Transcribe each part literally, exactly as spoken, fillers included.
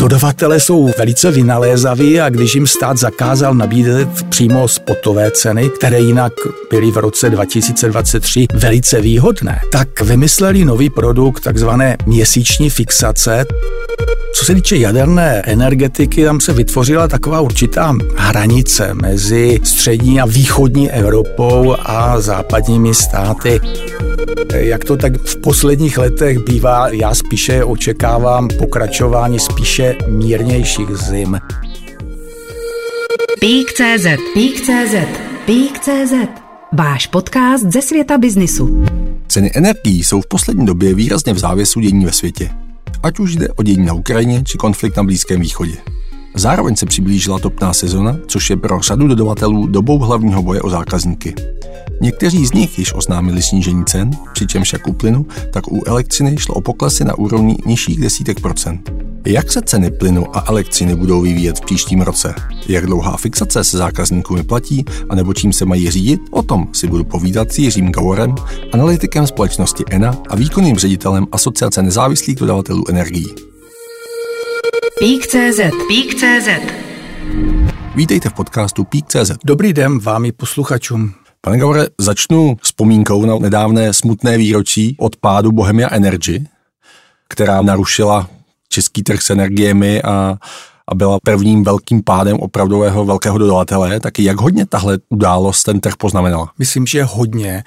Dodavatelé jsou velice vynalézaví a když jim stát zakázal nabízet přímo spotové ceny, které jinak byly v roce dva tisíce dvacet tři velice výhodné, tak vymysleli nový produkt, takzvané měsíční fixace. Co se týče jaderné energetiky, tam se vytvořila taková určitá hranice mezi střední a východní Evropou a západními státy. Jak to tak v posledních letech bývá, já spíše očekávám pokračování spíše mírnějších zim. Peak tečka cé zet Peak tečka cé zet Peak tečka cé zet Váš podcast ze světa biznisu. Ceny energií jsou v poslední době výrazně v závěsu dění ve světě. Ať už jde o dění na Ukrajině či konflikt na Blízkém východě. Zároveň se přiblížila topná sezona, což je pro řadu dodavatelů dobou hlavního boje o zákazníky. Někteří z nich již oznámili snížení cen, přičemž jak u plynu, tak u elektřiny šlo o poklesy na úrovni nižších desítek procent. Jak se ceny plynu a elektřiny budou vyvíjet v příštím roce? Jak dlouhá fixace se zákazníkům vyplatí, anebo čím se mají řídit? O tom si budu povídat s Jiřím Gavorem, analytikem společnosti E N A a výkonným ředitelem Asociace nezávislých dodavatelů energií. Peak tečka cé zet Peak tečka cé zet Vítejte v podcastu Peak tečka cé zet. Dobrý den vám i posluchačům. Pane Gavore, začnu vzpomínkou na nedávné smutné výročí od pádu Bohemia Energy, která narušila český trh s energiemi a, a byla prvním velkým pádem opravdového velkého dodavatele. Taky jak hodně tahle událost ten trh poznamenala? Myslím, že hodně.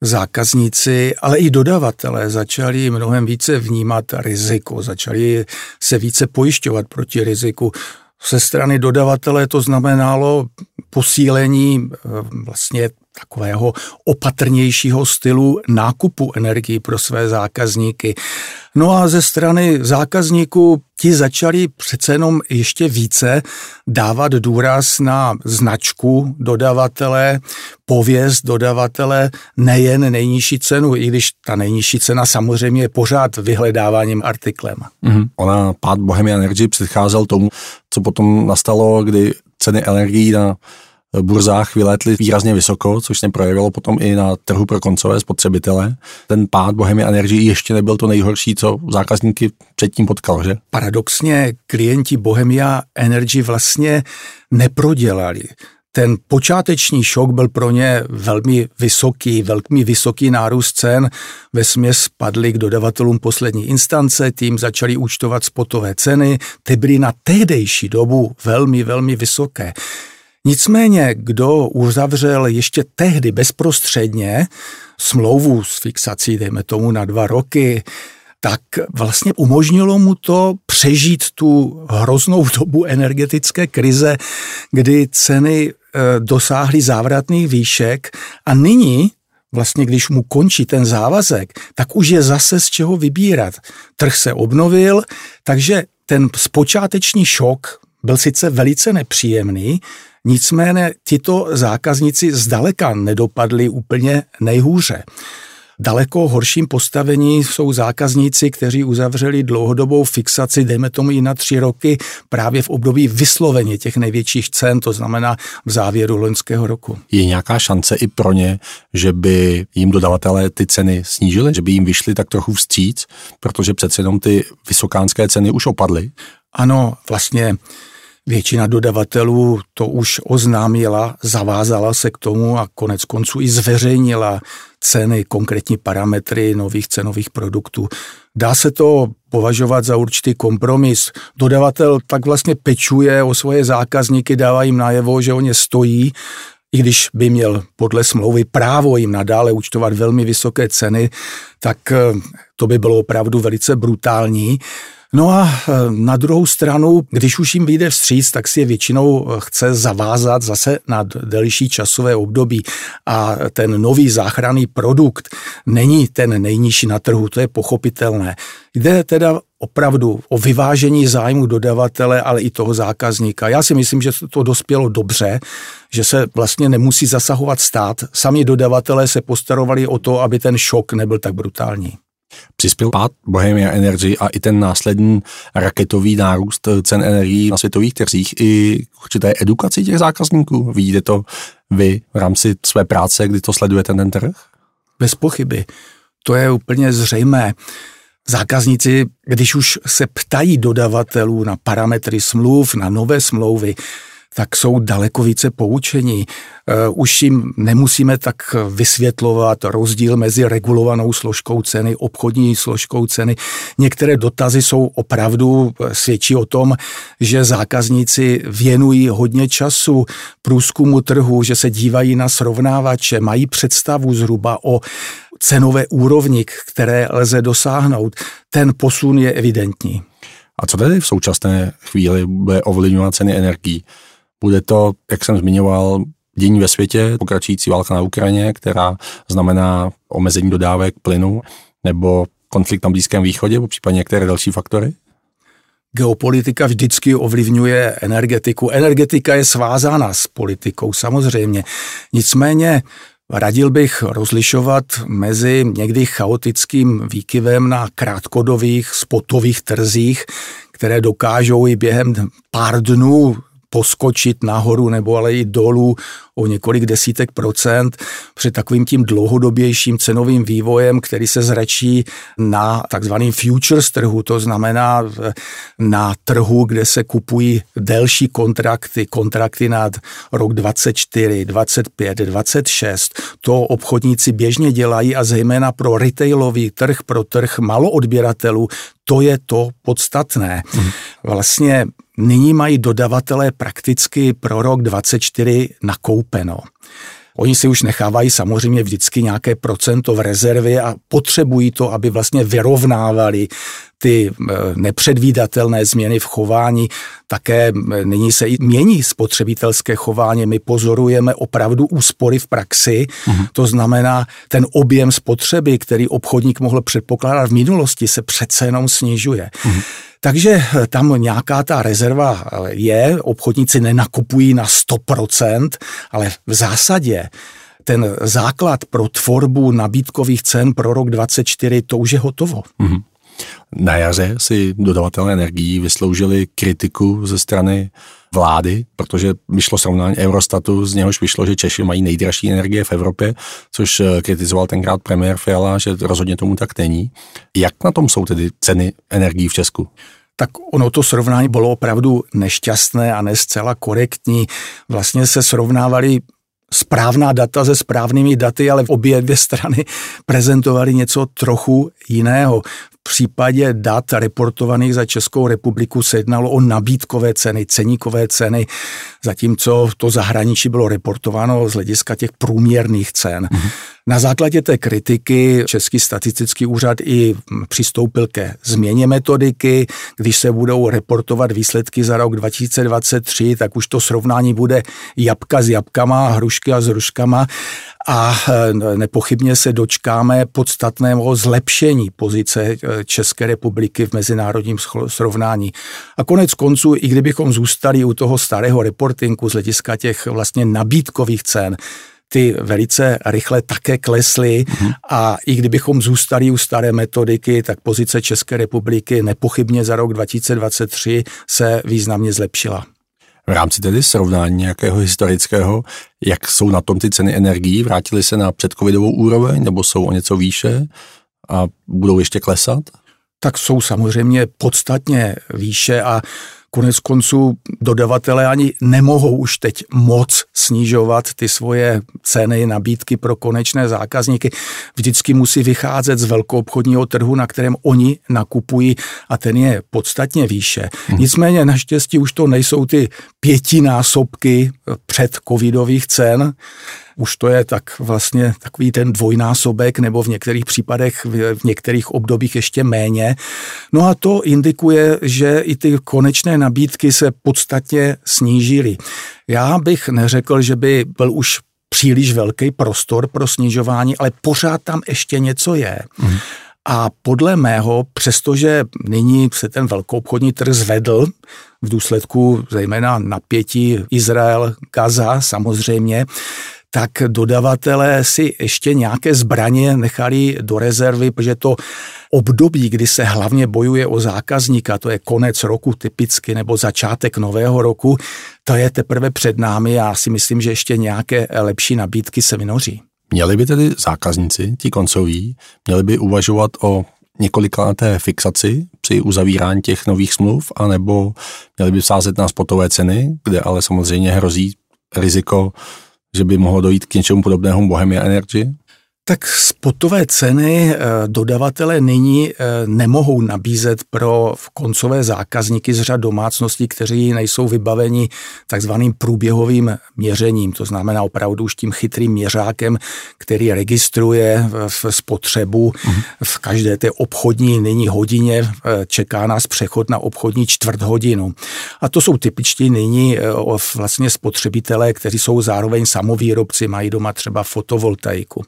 Zákazníci, ale i dodavatelé začali mnohem více vnímat riziko, začali se více pojišťovat proti riziku. Ze strany dodavatele to znamenalo posílení vlastně takového opatrnějšího stylu nákupu energií pro své zákazníky. No a ze strany zákazníků ti začali přece jenom ještě více dávat důraz na značku dodavatele, pověst dodavatele, nejen nejnižší cenu, i když ta nejnižší cena samozřejmě je pořád vyhledáváním artiklem. Mm-hmm. Ona pád Bohemia Energy předcházel tomu, co potom nastalo, kdy ceny energií na burzách vylétly výrazně vysoko, což se projevilo potom i na trhu pro koncové spotřebitele. Ten pád Bohemia Energy ještě nebyl to nejhorší, co zákazníky předtím potkal, že? Paradoxně klienti Bohemia Energy vlastně neprodělali. Ten počáteční šok byl pro ně velmi vysoký, velmi vysoký nárůst cen. Vesměs spadli k dodavatelům poslední instance, tím začali účtovat spotové ceny. Ty byly na tehdejší dobu velmi, velmi vysoké. Nicméně, kdo uzavřel ještě tehdy bezprostředně smlouvu s fixací, dejme tomu na dva roky, tak vlastně umožnilo mu to přežít tu hroznou dobu energetické krize, kdy ceny dosáhly závratných výšek a nyní, vlastně když mu končí ten závazek, tak už je zase z čeho vybírat. Trh se obnovil, takže ten zpočáteční šok byl sice velice nepříjemný, nicméně tito zákazníci zdaleka nedopadli úplně nejhůře. Daleko horším postavení jsou zákazníci, kteří uzavřeli dlouhodobou fixaci, dejme tomu i na tři roky, právě v období vysloveně těch největších cen, to znamená v závěru loňského roku. Je nějaká šance i pro ně, že by jim dodavatelé ty ceny snížili, že by jim vyšli tak trochu vstříc, protože přece jenom ty vysokánské ceny už opadly? Ano, vlastně většina dodavatelů to už oznámila, zavázala se k tomu a konec konců i zveřejnila ceny, konkrétní parametry nových cenových produktů. Dá se to považovat za určitý kompromis. Dodavatel tak vlastně pečuje o svoje zákazníky, dává jim najevo, že o ně stojí, i když by měl podle smlouvy právo jim nadále účtovat velmi vysoké ceny, tak to by bylo opravdu velice brutální. No a na druhou stranu, když už jim vyjde vstříc, tak si je většinou chce zavázat zase na delší časové období a ten nový záchranný produkt není ten nejnižší na trhu, to je pochopitelné. Jde teda opravdu o vyvážení zájmu dodavatele, ale i toho zákazníka. Já si myslím, že to dospělo dobře, že se vlastně nemusí zasahovat stát. Sami dodavatelé se postarovali o to, aby ten šok nebyl tak brutální. Přispěl pád Bohemia Energy a i ten následný raketový nárůst cen energií na světových trzích i k určité edukaci těch zákazníků? Vidíte to vy v rámci své práce, kdy to sledujete ten trh? Bez pochyby. To je úplně zřejmé. Zákazníci, když už se ptají dodavatelů na parametry smluv, na nové smlouvy, tak jsou daleko více poučení. Už jim nemusíme tak vysvětlovat rozdíl mezi regulovanou složkou ceny, obchodní složkou ceny. Některé dotazy jsou opravdu, svědčí o tom, že zákazníci věnují hodně času průzkumu trhu, že se dívají na srovnávače, mají představu zhruba o cenové úrovni, které lze dosáhnout. Ten posun je evidentní. A co tedy v současné chvíli bude ovlivňovat ceny energií? Bude to, jak jsem zmiňoval, dění ve světě, pokračující válka na Ukrajině, která znamená omezení dodávek plynu, nebo konflikt na Blízkém východě, případně některé další faktory? Geopolitika vždycky ovlivňuje energetiku. Energetika je svázána s politikou, samozřejmě. Nicméně radil bych rozlišovat mezi někdy chaotickým výkyvem na krátkodobých spotových trzích, které dokážou i během pár dnů poskočit nahoru nebo ale i dolů o několik desítek procent, před takovým tím dlouhodobějším cenovým vývojem, který se zračí na takzvaným futures trhu, to znamená na trhu, kde se kupují delší kontrakty, kontrakty nad rok dvacet čtyři, dvacet pět, dvacet šest. To obchodníci běžně dělají a zejména pro retailový trh, pro trh maloodběratelů, to je to podstatné. Mhm. Vlastně nyní mají dodavatelé prakticky pro rok dvacet čtyři nakoupeno. Oni si už nechávají samozřejmě vždycky nějaké procento v rezervě a potřebují to, aby vlastně vyrovnávali ty nepředvídatelné změny v chování. Také nyní se i mění spotřebitelské chování. My pozorujeme opravdu úspory v praxi. Mhm. To znamená, ten objem spotřeby, který obchodník mohl předpokládat v minulosti, se přece jenom snižuje. Mhm. Takže tam nějaká ta rezerva je, obchodníci nenakupují na sto procent, ale v zásadě ten základ pro tvorbu nabídkových cen pro rok dvacet čtyři, to už je hotovo. Mm-hmm. Na jaře si dodavatelé energií vysloužili kritiku ze strany vlády, protože vyšlo srovnání Eurostatu, z něhož vyšlo, že Češi mají nejdražší energie v Evropě, což kritizoval tenkrát premiér Fiala, že rozhodně tomu tak není. Jak na tom jsou tedy ceny energií v Česku? Tak ono to srovnání bylo opravdu nešťastné a ne zcela korektní. Vlastně se srovnávali správná data se správnými daty, ale v obě dvě strany prezentovali něco trochu jiného. V případě dat reportovaných za Českou republiku se jednalo o nabídkové ceny, ceníkové ceny, zatímco to zahraničí bylo reportováno z hlediska těch průměrných cen. Mm-hmm. Na základě té kritiky Český statistický úřad i přistoupil ke změně metodiky. Když se budou reportovat výsledky za rok dva tisíce dvacet tři, tak už to srovnání bude jabka s jabkama, hrušky a s hruškama a nepochybně se dočkáme podstatného zlepšení pozice České republiky v mezinárodním srovnání. A konec konců, i kdybychom zůstali u toho starého reportingu z hlediska těch vlastně nabídkových cen, ty velice rychle také klesly hmm. a i kdybychom zůstali u staré metodiky, tak pozice České republiky nepochybně za rok dva tisíce dvacet tři se významně zlepšila. V rámci tedy srovnání nějakého historického, jak jsou na tom ty ceny energií, vrátily se na předcovidovou úroveň nebo jsou o něco výše a budou ještě klesat? Tak jsou samozřejmě podstatně výše a konec konců dodavatelé ani nemohou už teď moc snižovat ty svoje ceny, nabídky pro konečné zákazníky. Vždycky musí vycházet z velkoobchodního trhu, na kterém oni nakupují a ten je podstatně výše. Hmm. Nicméně naštěstí už to nejsou ty pětinásobky předcovidových cen, už to je tak vlastně takový ten dvojnásobek nebo v některých případech, v některých obdobích ještě méně. No a to indikuje, že i ty konečné nabídky se podstatně snížily. Já bych neřekl, že by byl už příliš velký prostor pro snižování, ale pořád tam ještě něco je. Mhm. A podle mého, přestože nyní se ten velkoobchodní trh zvedl, v důsledku zejména napětí Izrael, Gaza samozřejmě, tak dodavatelé si ještě nějaké zbraně nechali do rezervy, protože to období, kdy se hlavně bojuje o zákazníka, to je konec roku typicky nebo začátek nového roku, to je teprve před námi. Já si myslím, že ještě nějaké lepší nabídky se vynoří. Měli by tedy zákazníci, ti koncoví, měli by uvažovat o několikáté fixaci při uzavírání těch nových smluv, anebo měli by sázet na spotové ceny, kde ale samozřejmě hrozí riziko, že by mohlo dojít k něčemu podobnému Bohemia Energy? Tak spotové ceny dodavatele nyní nemohou nabízet pro koncové zákazníky z řad domácností, kteří nejsou vybaveni takzvaným průběhovým měřením, to znamená opravdu už tím chytrým měřákem, který registruje v spotřebu v každé té obchodní nyní hodině, čeká nás přechod na obchodní čtvrthodinu. A to jsou typičtí nyní vlastně spotřebitelé, kteří jsou zároveň samovýrobci, mají doma třeba fotovoltaiku.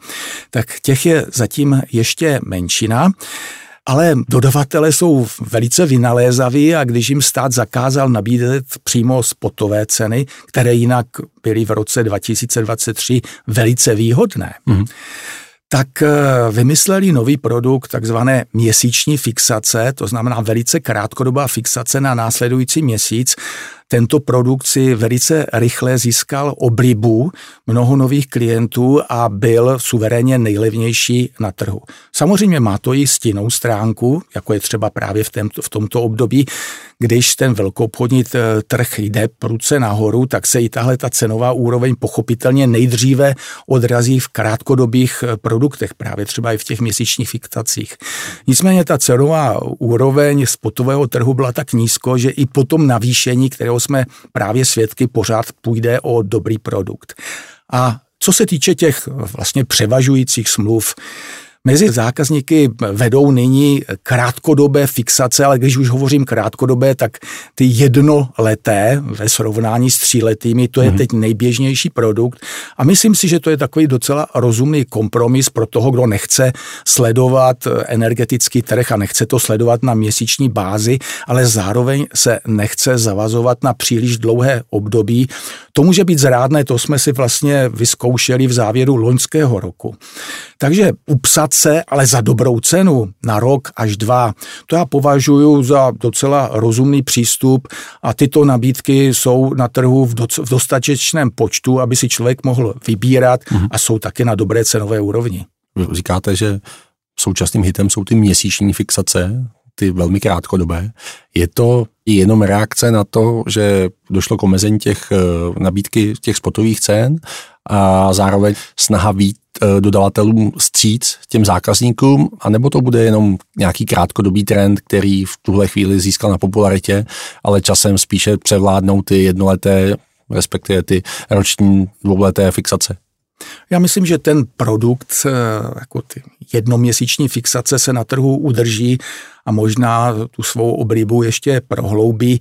Tak těch je zatím ještě menšina, ale dodavatelé jsou velice vynalézaví a když jim stát zakázal nabízet přímo spotové ceny, které jinak byly v roce dva tisíce dvacet tři velice výhodné, mm. tak vymysleli nový produkt, takzvané měsíční fixace, to znamená velice krátkodobá fixace na následující měsíc. Tento produkt si velice rychle získal oblibu, mnoho nových klientů a byl suverénně nejlevnější na trhu. Samozřejmě má to i stinnou stránku, jako je třeba právě v, tém, v tomto období, když ten velkoobchodní trh jde prudce nahoru, tak se i tahle ta cenová úroveň pochopitelně nejdříve odrazí v krátkodobých produktech, právě třeba i v těch měsíčních fiktacích. Nicméně ta cenová úroveň spotového trhu byla tak nízko, že i po tom navýšení, kterého jsme právě svědky, pořád půjde o dobrý produkt. A co se týče těch vlastně převažujících smluv, mezi zákazníky vedou nyní krátkodobé fixace, ale když už hovořím krátkodobé, tak ty jednoleté ve srovnání s tříletými, to je teď nejběžnější produkt a myslím si, že to je takový docela rozumný kompromis pro toho, kdo nechce sledovat energetický trh a nechce to sledovat na měsíční bázi, ale zároveň se nechce zavazovat na příliš dlouhé období. To může být zrádné, to jsme si vlastně vyzkoušeli v závěru loňského roku. Takže upsat se, ale za dobrou cenu na rok až dva, to já považuji za docela rozumný přístup a tyto nabídky jsou na trhu v, doc- v dostatečném počtu, aby si člověk mohl vybírat mhm. a jsou taky na dobré cenové úrovni. Říkáte, že současným hitem jsou ty měsíční fixace, ty velmi krátkodobé. Je to jenom reakce na to, že došlo k omezení těch nabídky, těch spotových cen a zároveň snaha být dodavatelům vstříc těm zákazníkům, anebo to bude jenom nějaký krátkodobý trend, který v tuhle chvíli získal na popularitě, ale časem spíše převládnou ty jednoleté, respektive ty roční dvouleté fixace? Já myslím, že ten produkt, jako ty jednoměsíční fixace se na trhu udrží a možná tu svou oblibu ještě prohloubí.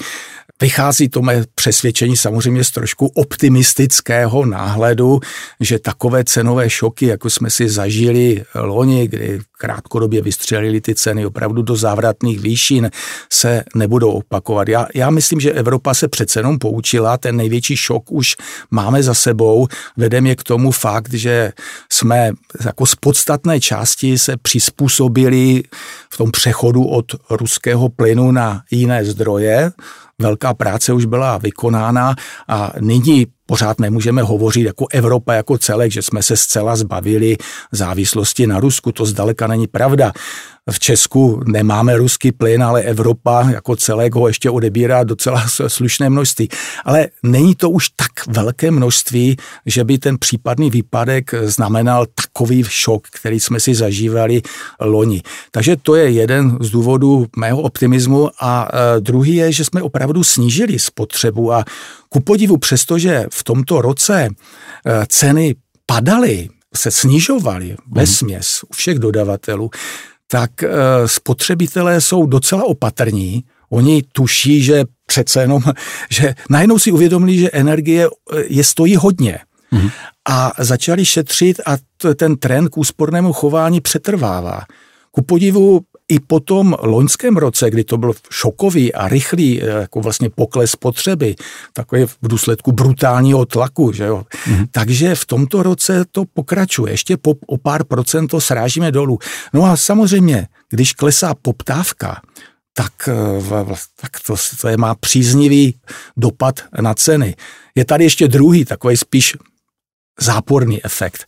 Vychází to mé přesvědčení samozřejmě z trošku optimistického náhledu, že takové cenové šoky, jako jsme si zažili loni, kdy krátkodobě vystřelili ty ceny opravdu do závratných výšin, se nebudou opakovat. Já, já myslím, že Evropa se přece jenom poučila, ten největší šok už máme za sebou, vede mě k tomu fakt, že jsme jako z podstatné části se přizpůsobili v tom přechodu od ruského plynu na jiné zdroje. Velká práce už byla vykonána a nyní pořád nemůžeme hovořit jako Evropa jako celek, že jsme se zcela zbavili závislosti na Rusku. To zdaleka není pravda. V Česku nemáme ruský plyn, ale Evropa jako celek ho ještě odebírá docela slušné množství. Ale není to už tak velké množství, že by ten případný výpadek znamenal takový šok, který jsme si zažívali loni. Takže to je jeden z důvodů mého optimismu a druhý je, že jsme opravdu snížili spotřebu a ku podivu, přestože v tomto roce ceny padaly, se snižovaly vesměs u všech dodavatelů, tak spotřebitelé jsou docela opatrní. Oni tuší, že přece jenom, že najednou si uvědomili, že energie je stojí hodně. Mm-hmm. A začali šetřit a ten trend k úspornému chování přetrvává. Ku podivu i po tom loňském roce, kdy to byl šokový a rychlý jako vlastně pokles spotřeby, takový v důsledku brutálního tlaku, že jo. Mm-hmm. Takže v tomto roce to pokračuje. Ještě po, o pár procent to srážíme dolů. No a samozřejmě, když klesá poptávka, tak, tak to, to je, má příznivý dopad na ceny. Je tady ještě druhý, takový spíš záporný efekt.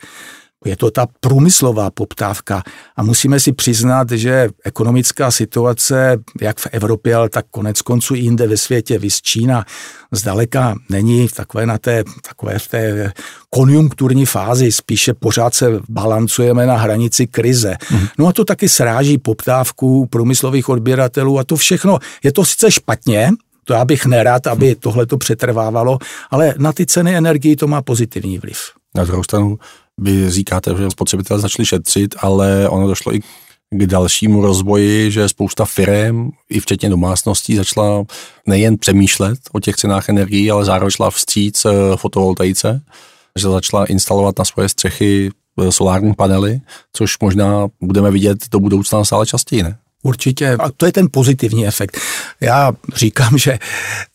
Je to ta průmyslová poptávka a musíme si přiznat, že ekonomická situace jak v Evropě, ale tak konec konců i jinde ve světě, viz Čína, zdaleka není v takové, na té, takové v té konjunkturní fázi, spíše pořád se balancujeme na hranici krize. Mm. No a to taky sráží poptávku průmyslových odběratelů a to všechno, je to sice špatně, to já bych nerad, aby tohle to přetrvávalo, ale na ty ceny energií to má pozitivní vliv. Na druhou stranu, vy říkáte, že spotřebitelé začali šetřit, ale ono došlo i k dalšímu rozvoji, že spousta firem, i včetně domácností, začala nejen přemýšlet o těch cenách energií, ale zároveň šla vstříc fotovoltaice, že začala instalovat na svoje střechy solární panely, což možná budeme vidět do budoucna stále častěji, ne? Určitě. A to je ten pozitivní efekt. Já říkám, že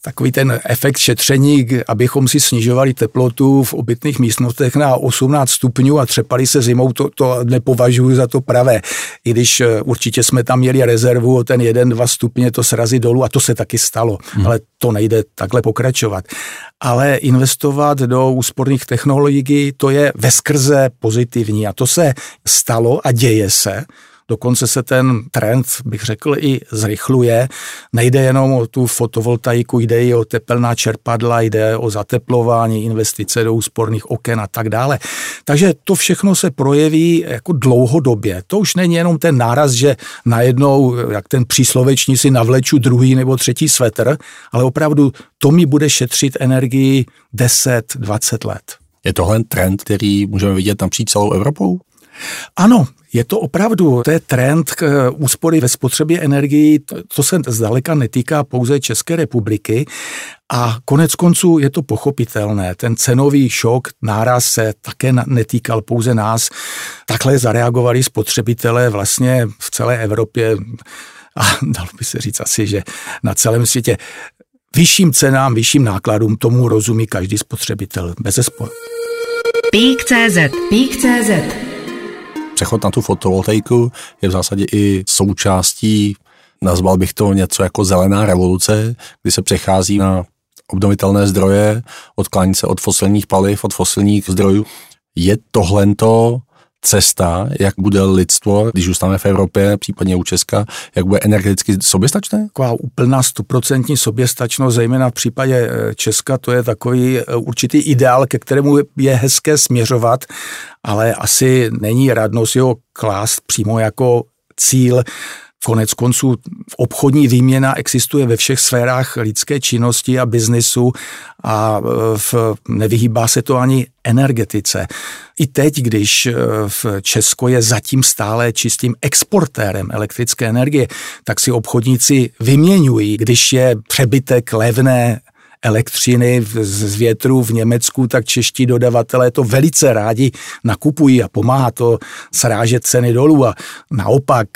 takový ten efekt šetření, abychom si snižovali teplotu v obytných místnostech na osmnáct stupňů a třepali se zimou, to, to nepovažuji za to pravé. I když určitě jsme tam měli rezervu o ten jeden až dva stupně to srazí dolů a to se taky stalo. Hmm. Ale to nejde takhle pokračovat. Ale investovat do úsporných technologií, to je veskrze pozitivní a to se stalo a děje se. Dokonce se ten trend, bych řekl, i zrychluje. Nejde jenom o tu fotovoltaiku, jde i o tepelná čerpadla, jde o zateplování, investice do úsporných oken a tak dále. Takže to všechno se projeví jako dlouhodobě. To už není jenom ten náraz, že najednou, jak ten přísloveční, si navleču druhý nebo třetí svetr, ale opravdu to mi bude šetřit energii deset, dvacet let. Je tohle trend, který můžeme vidět napříč celou Evropou? Ano, je to opravdu, to je trend k úspory ve spotřebě energií, to se zdaleka netýká pouze České republiky a konec konců je to pochopitelné. Ten cenový šok, náraz se také netýkal pouze nás. Takhle zareagovali spotřebitelé vlastně v celé Evropě a dalo by se říct asi, že na celém světě. Vyšším cenám, vyšším nákladům, tomu rozumí každý spotřebitel, bezesporu. Peak tečka cé zet Přechod na tu fotovoltaiku je v zásadě i součástí, nazval bych to něco jako zelená revoluce, kdy se přechází na obnovitelné zdroje, odklání se od fosilních paliv, od fosilních zdrojů. Je tohlento cesta, jak bude lidstvo, když zůstaneme v Evropě, případně u Česka, jak bude energeticky soběstačné? Taková úplná stoprocentní soběstačnost, zejména v případě Česka, to je takový určitý ideál, ke kterému je hezké směřovat, ale asi není radnost jeho klást přímo jako cíl. Konec konců obchodní výměna existuje ve všech sférách lidské činnosti a biznisu a v, nevyhýbá se to ani energetice. I teď, když v Česko je zatím stále čistým exportérem elektrické energie, tak si obchodníci vyměňují, když je přebytek levné elektřiny z větru v Německu, tak čeští dodavatelé to velice rádi nakupují a pomáhá to srážet ceny dolů. A naopak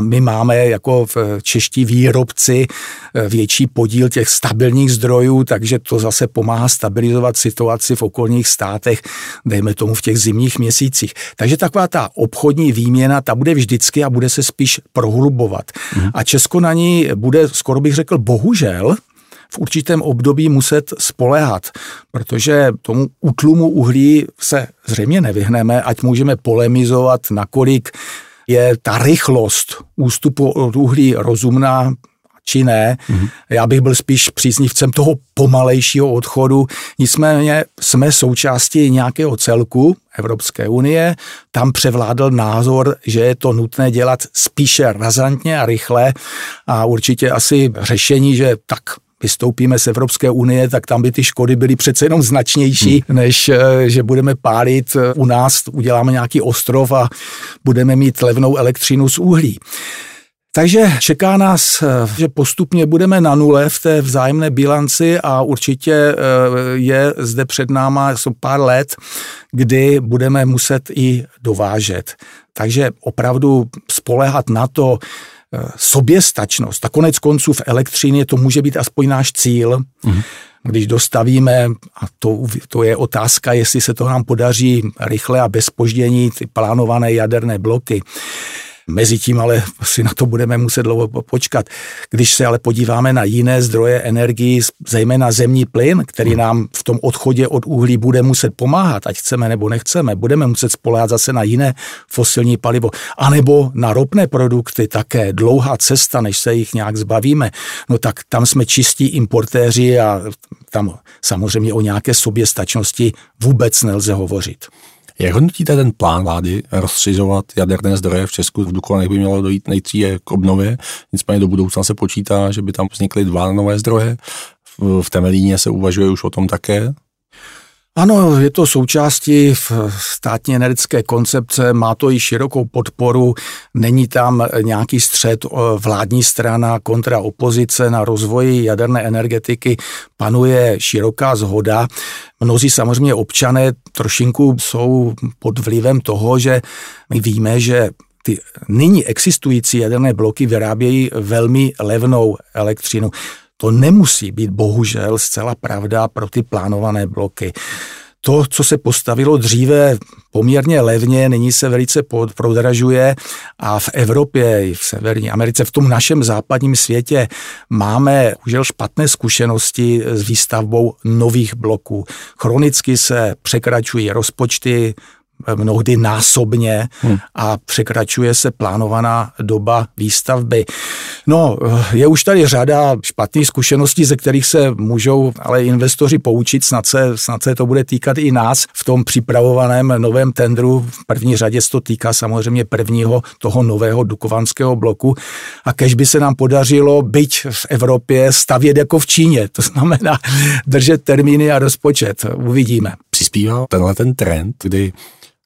my máme jako čeští výrobci větší podíl těch stabilních zdrojů, takže to zase pomáhá stabilizovat situaci v okolních státech, dejme tomu v těch zimních měsících. Takže taková ta obchodní výměna, ta bude vždycky a bude se spíš prohlubovat. Mhm. A Česko na ní bude, skoro bych řekl, bohužel, v určitém období muset spoléhat, protože tomu útlumu uhlí se zřejmě nevyhneme, ať můžeme polemizovat, nakolik je ta rychlost ústupu od uhlí rozumná, či ne. Mhm. Já bych byl spíš příznivcem toho pomalejšího odchodu. Nicméně jsme součástí nějakého celku Evropské unie. Tam převládl názor, že je to nutné dělat spíše razantně a rychle a určitě asi řešení, že tak vystoupíme z Evropské unie, tak tam by ty škody byly přece jenom značnější, hmm. než že budeme pálit u nás, uděláme nějaký ostrov a budeme mít levnou elektřinu z uhlí. Takže čeká nás, že postupně budeme na nule v té vzájemné bilanci a určitě je zde před náma jsou pár let, kdy budeme muset i dovážet. Takže opravdu spoléhat na to, soběstačnost. A konec konců v elektřině to může být aspoň náš cíl. Mhm. Když dostavíme, a to, to je otázka, jestli se to nám podaří rychle a bez zpoždění, ty plánované jaderné bloky, Mezitím ale si na to budeme muset dlouho počkat. Když se ale podíváme na jiné zdroje energií, zejména zemní plyn, který nám v tom odchodě od uhlí bude muset pomáhat, ať chceme nebo nechceme, budeme muset spoléhat zase na jiné fosilní palivo. A nebo na ropné produkty, také dlouhá cesta, než se jich nějak zbavíme. No tak tam jsme čistí importéři a tam samozřejmě o nějaké soběstačnosti vůbec nelze hovořit. Jak hodnotíte ten plán vlády rozšiřovat jaderné zdroje v Česku? V Dukovanech by mělo dojít nejdříve k obnově, nicméně do budoucna se počítá, že by tam vznikly dva nové zdroje. V Temelíně se uvažuje už o tom také. Ano, je to součástí státní energetické koncepce, má to i širokou podporu, není tam nějaký střet vládní strana kontra opozice, na rozvoji jaderné energetiky panuje široká shoda. Mnozí samozřejmě občané trošinku jsou pod vlivem toho, že my víme, že ty nyní existující jaderné bloky vyrábějí velmi levnou elektřinu. To nemusí být bohužel zcela pravda pro ty plánované bloky. To, co se postavilo dříve poměrně levně, nyní se velice prodražuje a v Evropě, v Severní Americe, v tom našem západním světě máme bohužel špatné zkušenosti s výstavbou nových bloků. Chronicky se překračují rozpočty, mnohdy násobně hmm. a překračuje se plánovaná doba výstavby. No, je už tady řada špatných zkušeností, ze kterých se můžou ale investoři poučit, snad se, snad se to bude týkat i nás v tom připravovaném novém tendru. V první řadě se to týká samozřejmě prvního toho nového dukovanského bloku a kež by se nám podařilo, byť v Evropě, stavět jako v Číně, to znamená držet termíny a rozpočet. Uvidíme. Přispívá tenhle ten trend, kdy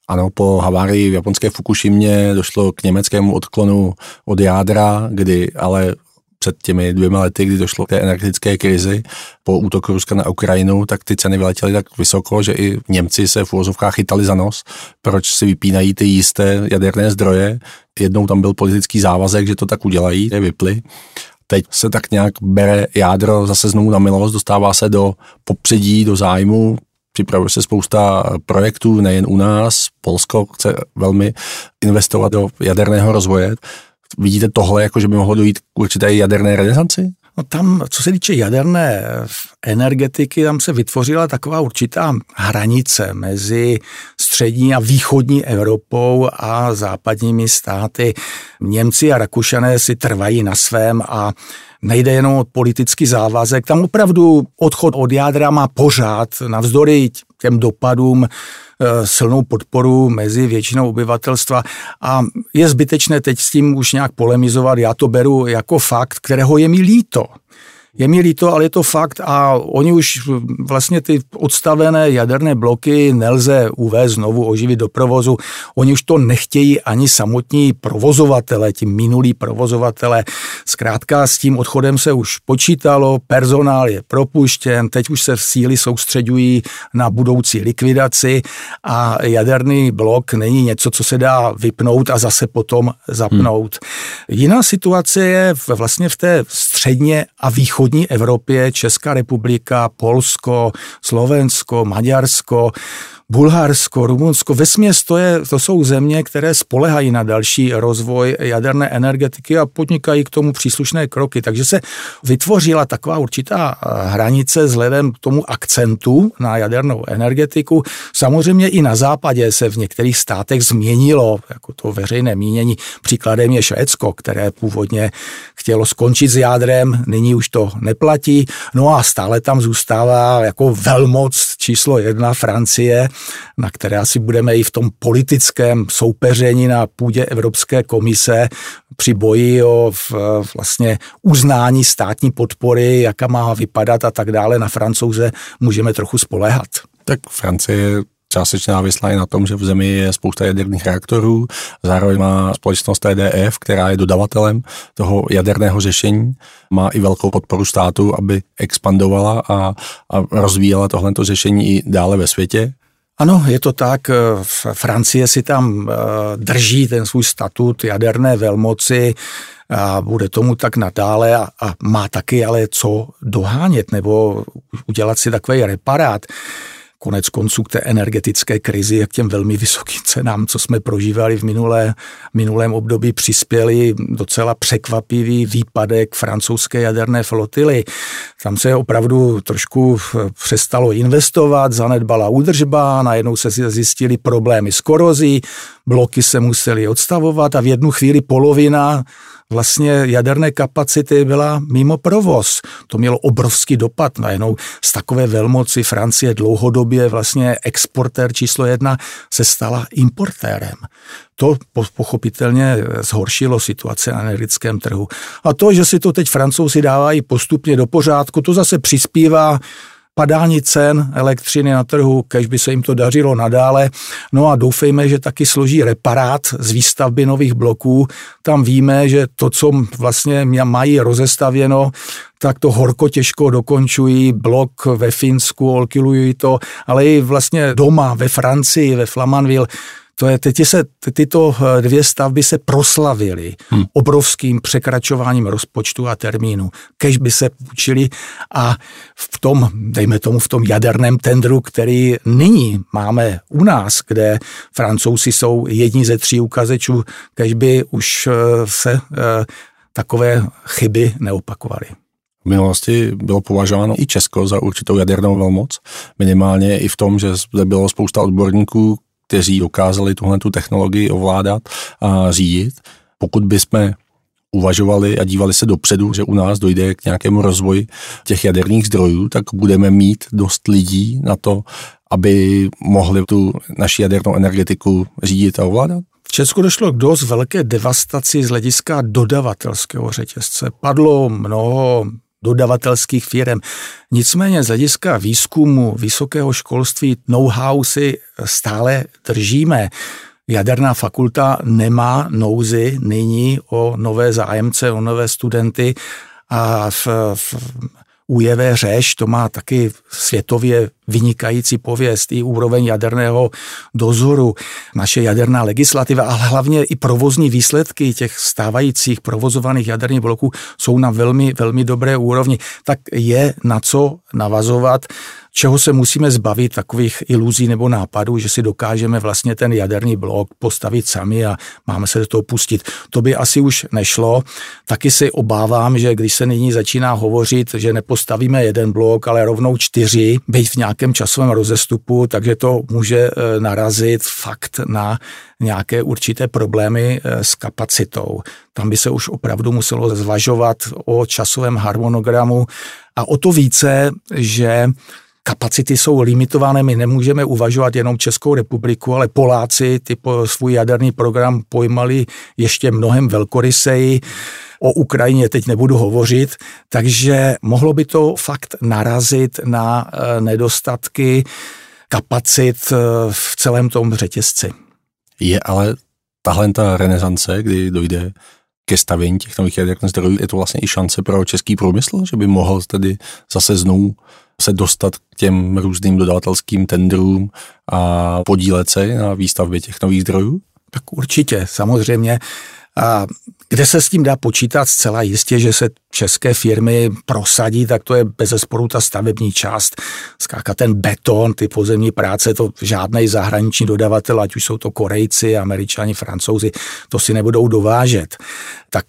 ano, po havárii v japonské Fukušimě došlo k německému odklonu od jádra, kdy ale před těmi dvěma lety, kdy došlo k té energetické krizi po útoku Ruska na Ukrajinu, tak ty ceny vyletěly tak vysoko, že i Němci se v uvozovkách chytali za nos, proč si vypínají ty jisté jaderné zdroje. Jednou tam byl politický závazek, že to tak udělají, je vypli. Teď se tak nějak bere jádro zase znovu na milost, dostává se do popředí, do zájmu. Připravuje se spousta projektů, nejen u nás. Polsko chce velmi investovat do jaderného rozvoje. Vidíte tohle, jako že by mohlo dojít k určité jaderné renesanci? No tam, co se týče jaderné energetiky, tam se vytvořila taková určitá hranice mezi střední a východní Evropou a západními státy. Němci a Rakušané si trvají na svém a nejde jenom o politický závazek. Tam opravdu odchod od jádra má pořád, navzdory těm dopadům, silnou podporu mezi většinou obyvatelstva a je zbytečné teď s tím už nějak polemizovat. Já to beru jako fakt, kterého je mi líto. Je mi líto, ale je to fakt a oni už vlastně ty odstavené jaderné bloky nelze uvést znovu oživit do provozu. Oni už to nechtějí ani samotní provozovatele, ti minulí provozovatele. Zkrátka s tím odchodem se už počítalo, personál je propuštěn, teď už se síly soustředují na budoucí likvidaci a jaderný blok není něco, co se dá vypnout a zase potom zapnout. Hmm. Jiná situace je vlastně v té středně a východní Evropě, Česká republika, Polsko, Slovensko, Maďarsko, Bulharsko, Rumunsko, vesměs to, je, to jsou země, které spolehají na další rozvoj jaderné energetiky a podnikají k tomu příslušné kroky. Takže se vytvořila taková určitá hranice vzhledem k tomu akcentu na jadernou energetiku. Samozřejmě i na západě se v některých státech změnilo jako to veřejné mínění. Příkladem je Švédsko, které původně chtělo skončit s jádrem, nyní už to neplatí. No a stále tam zůstává jako velmoc číslo jedna Francie, na které asi budeme i v tom politickém soupeření na půdě Evropské komise při boji o vlastně uznání státní podpory, jaká má vypadat a tak dále. Na Francouze můžeme trochu spoléhat. Tak Francie je částečně závislá i na tom, že v zemi je spousta jaderných reaktorů, zároveň má společnost E D F, která je dodavatelem toho jaderného řešení, má i velkou podporu státu, aby expandovala a, a rozvíjela tohleto řešení i dále ve světě. Ano, je to tak. Francie si tam drží ten svůj statut jaderné velmoci a bude tomu tak nadále a, a má taky ale co dohánět nebo udělat si takový reparát. konec konců k té energetické krizi, jak těm velmi vysokým cenám, co jsme prožívali v minulé, minulém období, přispěli docela překvapivý výpadek francouzské jaderné flotily. Tam se opravdu trošku přestalo investovat, zanedbala údržba, najednou se zjistily problémy s korozí, bloky se musely odstavovat a v jednu chvíli polovina vlastně jaderné kapacity byla mimo provoz. To mělo obrovský dopad. Najednou z takové velmoci Francie dlouhodobě vlastně exportér číslo jedna se stala importérem. To pochopitelně zhoršilo situaci na energetickém trhu. A to, že si to teď Francouzi dávají postupně do pořádku, to zase přispívá padání cen elektřiny na trhu, kež by se jim to dařilo nadále. No a doufejme, že taky složí reparát z výstavby nových bloků. Tam víme, že to, co vlastně mají rozestavěno, tak to horko těžko dokončují, blok ve Finsku, Olkiluoto, ale i vlastně doma ve Francii, ve Flamanville. To je, teď se, tyto dvě stavby se proslavily hmm. obrovským překračováním rozpočtu a termínu. Kež by se půjčili a v tom, dejme tomu, v tom jaderném tendru, který nyní máme u nás, kde Francouzi jsou jedni ze tří ukazečů, kež by už se takové chyby neopakovaly. V minulosti bylo považováno i Česko za určitou jadernou velmoc, minimálně i v tom, že zde bylo spousta odborníků, kteří dokázali tuhle tu technologii ovládat a řídit. Pokud bychom uvažovali a dívali se dopředu, že u nás dojde k nějakému rozvoji těch jaderných zdrojů, tak budeme mít dost lidí na to, aby mohli tu naši jadernou energetiku řídit a ovládat? V Česku došlo k dost velké devastaci z hlediska dodavatelského řetězce. Padlo mnoho dodavatelských firem. Nicméně z hlediska výzkumu, vysokého školství, know-how si stále držíme. Jaderná fakulta nemá nouzi nyní o nové zájemce, o nové studenty a v, v ÚJV Řeš to má taky světově vynikající pověst i úroveň jaderného dozoru, naše jaderná legislativa, ale hlavně i provozní výsledky těch stávajících provozovaných jaderných bloků jsou na velmi, velmi dobré úrovni. Tak je na co navazovat, čeho se musíme zbavit takových iluzí nebo nápadů, že si dokážeme vlastně ten jaderný blok postavit sami a máme se do toho pustit. To by asi už nešlo. Taky si obávám, že když se nyní začíná hovořit, že nepostavíme jeden blok, ale rovnou čtyři, byť v nějakém časovém rozestupu, takže to může narazit fakt na nějaké určité problémy s kapacitou. Tam by se už opravdu muselo zvažovat o časovém harmonogramu a o to více, že kapacity jsou limitované, my nemůžeme uvažovat jenom Českou republiku, ale Poláci ty po, svůj jaderný program pojmali ještě mnohem velkoryseji. O Ukrajině teď nebudu hovořit, takže mohlo by to fakt narazit na nedostatky kapacit v celém tom řetězci. Je ale tahle ta renesance, kdy dojde ke stavění těch nových jaderných zdrojů, je to vlastně i šance pro český průmysl, že by mohl tedy zase znovu se dostat k těm různým dodavatelským tendrům a podílet se na výstavbě těch nových zdrojů? Tak určitě, samozřejmě. A kde se s tím dá počítat zcela jistě, že se české firmy prosadí, tak to je bezesporu ta stavební část. Zkrátka ten beton, ty pozemní práce, to žádnej zahraniční dodavatel, ať už jsou to Korejci, Američani, Francouzi, to si nebudou dovážet. Tak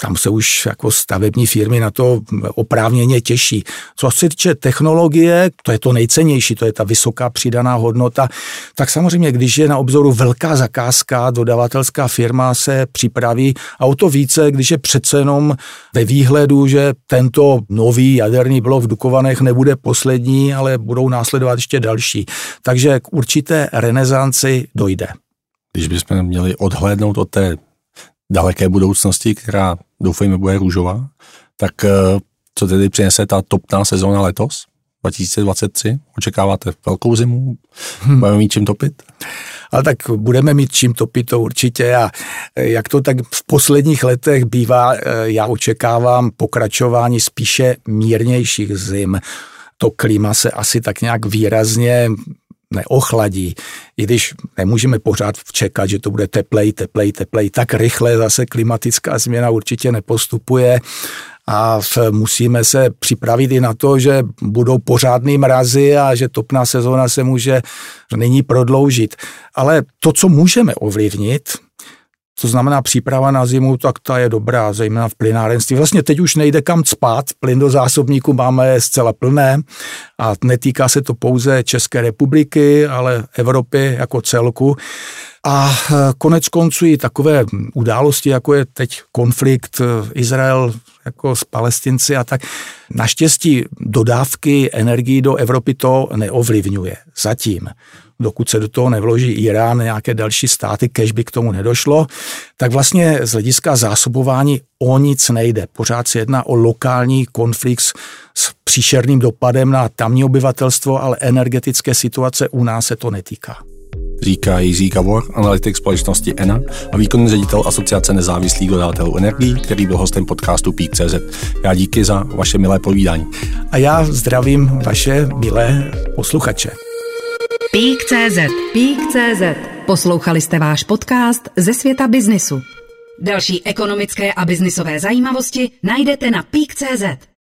tam se už jako stavební firmy na to oprávněně těší. Co se týče technologie, to je to nejcennější, to je ta vysoká přidaná hodnota, tak samozřejmě, když je na obzoru velká zakázka, dodavatelská firma se připraví a o to více, když je přece jenom ve výhledu, že tento nový jaderný blok v Dukovanech nebude poslední, ale budou následovat ještě další. Takže k určité renesanci dojde. Když bychom měli odhlédnout od té daleké budoucnosti, která doufejme bude růžová, tak co tedy přinese ta topná sezóna letos, dva tisíce dvacet tři? Očekáváte velkou zimu? Hmm. Budeme mít čím topit? Ale tak budeme mít čím topit, to určitě. A jak to tak v posledních letech bývá, já očekávám pokračování spíše mírnějších zim. To klima se asi tak nějak výrazně neochladí, i když nemůžeme pořád čekat, že to bude teplej, teplej, teplej, tak rychle zase klimatická změna určitě nepostupuje a musíme se připravit i na to, že budou pořádný mrazy a že topná sezóna se může nyní prodloužit. Ale to, co můžeme ovlivnit, to znamená příprava na zimu, tak ta je dobrá, zejména v plynárenství. Vlastně teď už nejde kam cpat, plyn do zásobníku máme zcela plné a netýká se to pouze České republiky, ale Evropy jako celku. A konec konců i takové události, jako je teď konflikt Izrael jako s Palestinci a tak. Naštěstí dodávky energií do Evropy to neovlivňuje zatím. Dokud se do toho nevloží Irán, nějaké další státy, kež by k tomu nedošlo, tak vlastně z hlediska zásobování o nic nejde. Pořád se jedná o lokální konflikt s příšerným dopadem na tamní obyvatelstvo, ale energetické situace u nás se to netýká. Říká Jiří Gavor, analytik společnosti E N A a výkonný ředitel Asociace nezávislých dodavatelů energií, který byl hostem podcastu Peak tečka cé zet. Já díky za vaše milé povídání. A já zdravím vaše milé posluchače. Peak tečka cé zet. Peak tečka cé zet. Poslouchali jste váš podcast ze světa biznisu. Další ekonomické a biznisové zajímavosti najdete na Peak tečka cé zet.